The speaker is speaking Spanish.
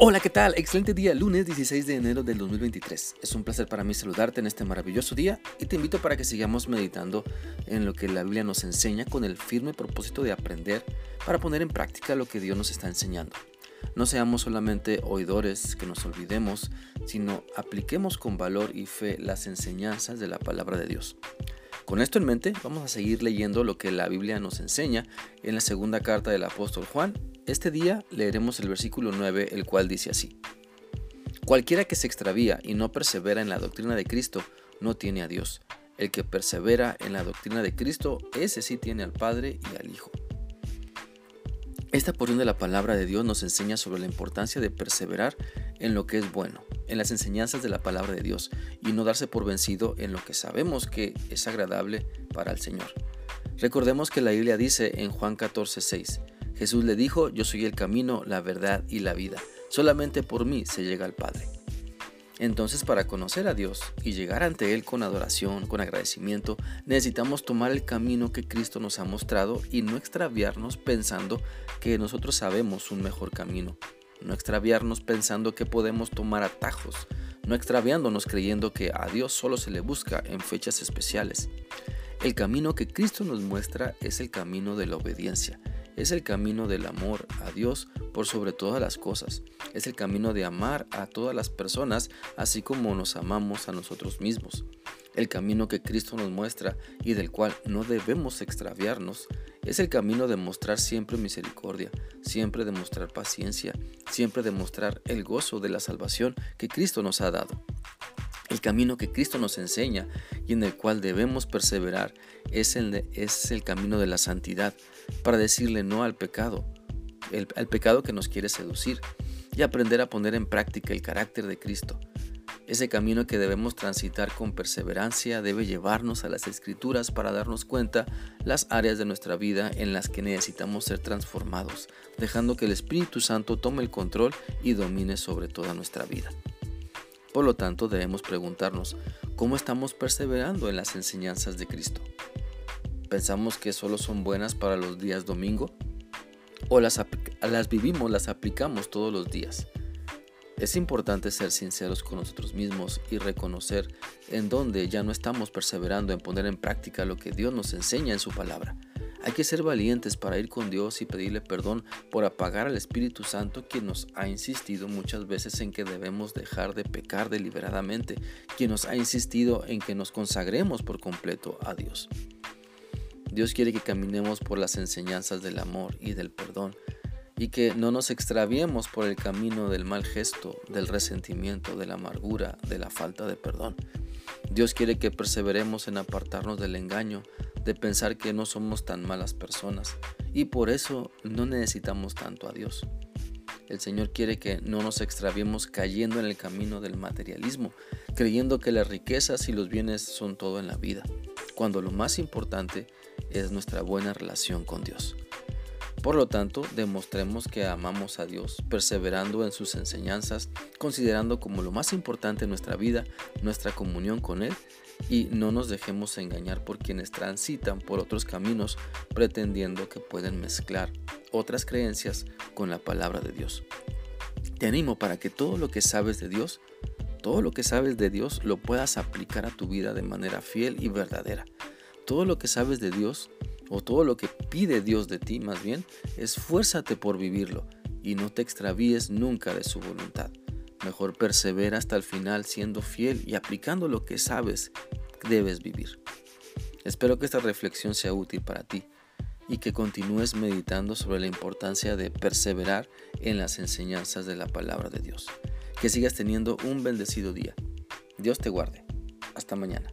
Hola, ¿qué tal? Excelente día, lunes 16 de enero del 2023. Es un placer para mí saludarte en este maravilloso día y te invito para que sigamos meditando en lo que la Biblia nos enseña con el firme propósito de aprender para poner en práctica lo que Dios nos está enseñando. No seamos solamente oidores que nos olvidemos, sino apliquemos con valor y fe las enseñanzas de la palabra de Dios. Con esto en mente, vamos a seguir leyendo lo que la Biblia nos enseña en la segunda carta del apóstol Juan. Este día leeremos el versículo 9, el cual dice así: Cualquiera que se extravía y no persevera en la doctrina de Cristo, no tiene a Dios. El que persevera en la doctrina de Cristo, ese sí tiene al Padre y al Hijo. Esta porción de la palabra de Dios nos enseña sobre la importancia de perseverar en lo que es bueno, en las enseñanzas de la palabra de Dios, y no darse por vencido en lo que sabemos que es agradable para el Señor. Recordemos que la Biblia dice en Juan 14:6, Jesús le dijo: yo soy el camino, la verdad y la vida. Solamente por mí se llega al Padre. Entonces, para conocer a Dios y llegar ante Él con adoración, con agradecimiento, necesitamos tomar el camino que Cristo nos ha mostrado y no extraviarnos pensando que nosotros sabemos un mejor camino. No extraviarnos pensando que podemos tomar atajos. No extraviándonos creyendo que a Dios solo se le busca en fechas especiales. El camino que Cristo nos muestra es el camino de la obediencia. Es el camino del amor a Dios por sobre todas las cosas. Es el camino de amar a todas las personas, así como nos amamos a nosotros mismos. El camino que Cristo nos muestra y del cual no debemos extraviarnos es el camino de mostrar siempre misericordia, siempre de mostrar paciencia, siempre de mostrar el gozo de la salvación que Cristo nos ha dado. El camino que Cristo nos enseña y en el cual debemos perseverar es el camino de la santidad, para decirle no al pecado, al pecado que nos quiere seducir, y aprender a poner en práctica el carácter de Cristo. Ese camino que debemos transitar con perseverancia debe llevarnos a las Escrituras para darnos cuenta las áreas de nuestra vida en las que necesitamos ser transformados, dejando que el Espíritu Santo tome el control y domine sobre toda nuestra vida. Por lo tanto, debemos preguntarnos, ¿cómo estamos perseverando en las enseñanzas de Cristo? ¿Pensamos que solo son buenas para los días domingo? ¿O las aplicamos todos los días? Es importante ser sinceros con nosotros mismos y reconocer en dónde ya no estamos perseverando en poner en práctica lo que Dios nos enseña en su palabra. Hay que ser valientes para ir con Dios y pedirle perdón por apagar al Espíritu Santo, quien nos ha insistido muchas veces en que debemos dejar de pecar deliberadamente, quien nos ha insistido en que nos consagremos por completo a Dios. Dios quiere que caminemos por las enseñanzas del amor y del perdón, y que no nos extraviemos por el camino del mal gesto, del resentimiento, de la amargura, de la falta de perdón. Dios quiere que perseveremos en apartarnos del engaño, de pensar que no somos tan malas personas, y por eso no necesitamos tanto a Dios. El Señor quiere que no nos extraviemos cayendo en el camino del materialismo, creyendo que las riquezas y los bienes son todo en la vida, cuando lo más importante es nuestra buena relación con Dios. Por lo tanto, demostremos que amamos a Dios, perseverando en sus enseñanzas, considerando como lo más importante en nuestra vida, nuestra comunión con Él, y no nos dejemos engañar por quienes transitan por otros caminos, pretendiendo que pueden mezclar otras creencias con la palabra de Dios. Te animo para que todo lo que sabes de Dios lo puedas aplicar a tu vida de manera fiel y verdadera. Todo lo que sabes de Dios, o todo lo que pide Dios de ti más bien, esfuérzate por vivirlo y no te extravíes nunca de su voluntad. Mejor persevera hasta el final siendo fiel y aplicando lo que sabes debes vivir. Espero que esta reflexión sea útil para ti y que continúes meditando sobre la importancia de perseverar en las enseñanzas de la palabra de Dios. Que sigas teniendo un bendecido día. Dios te guarde. Hasta mañana.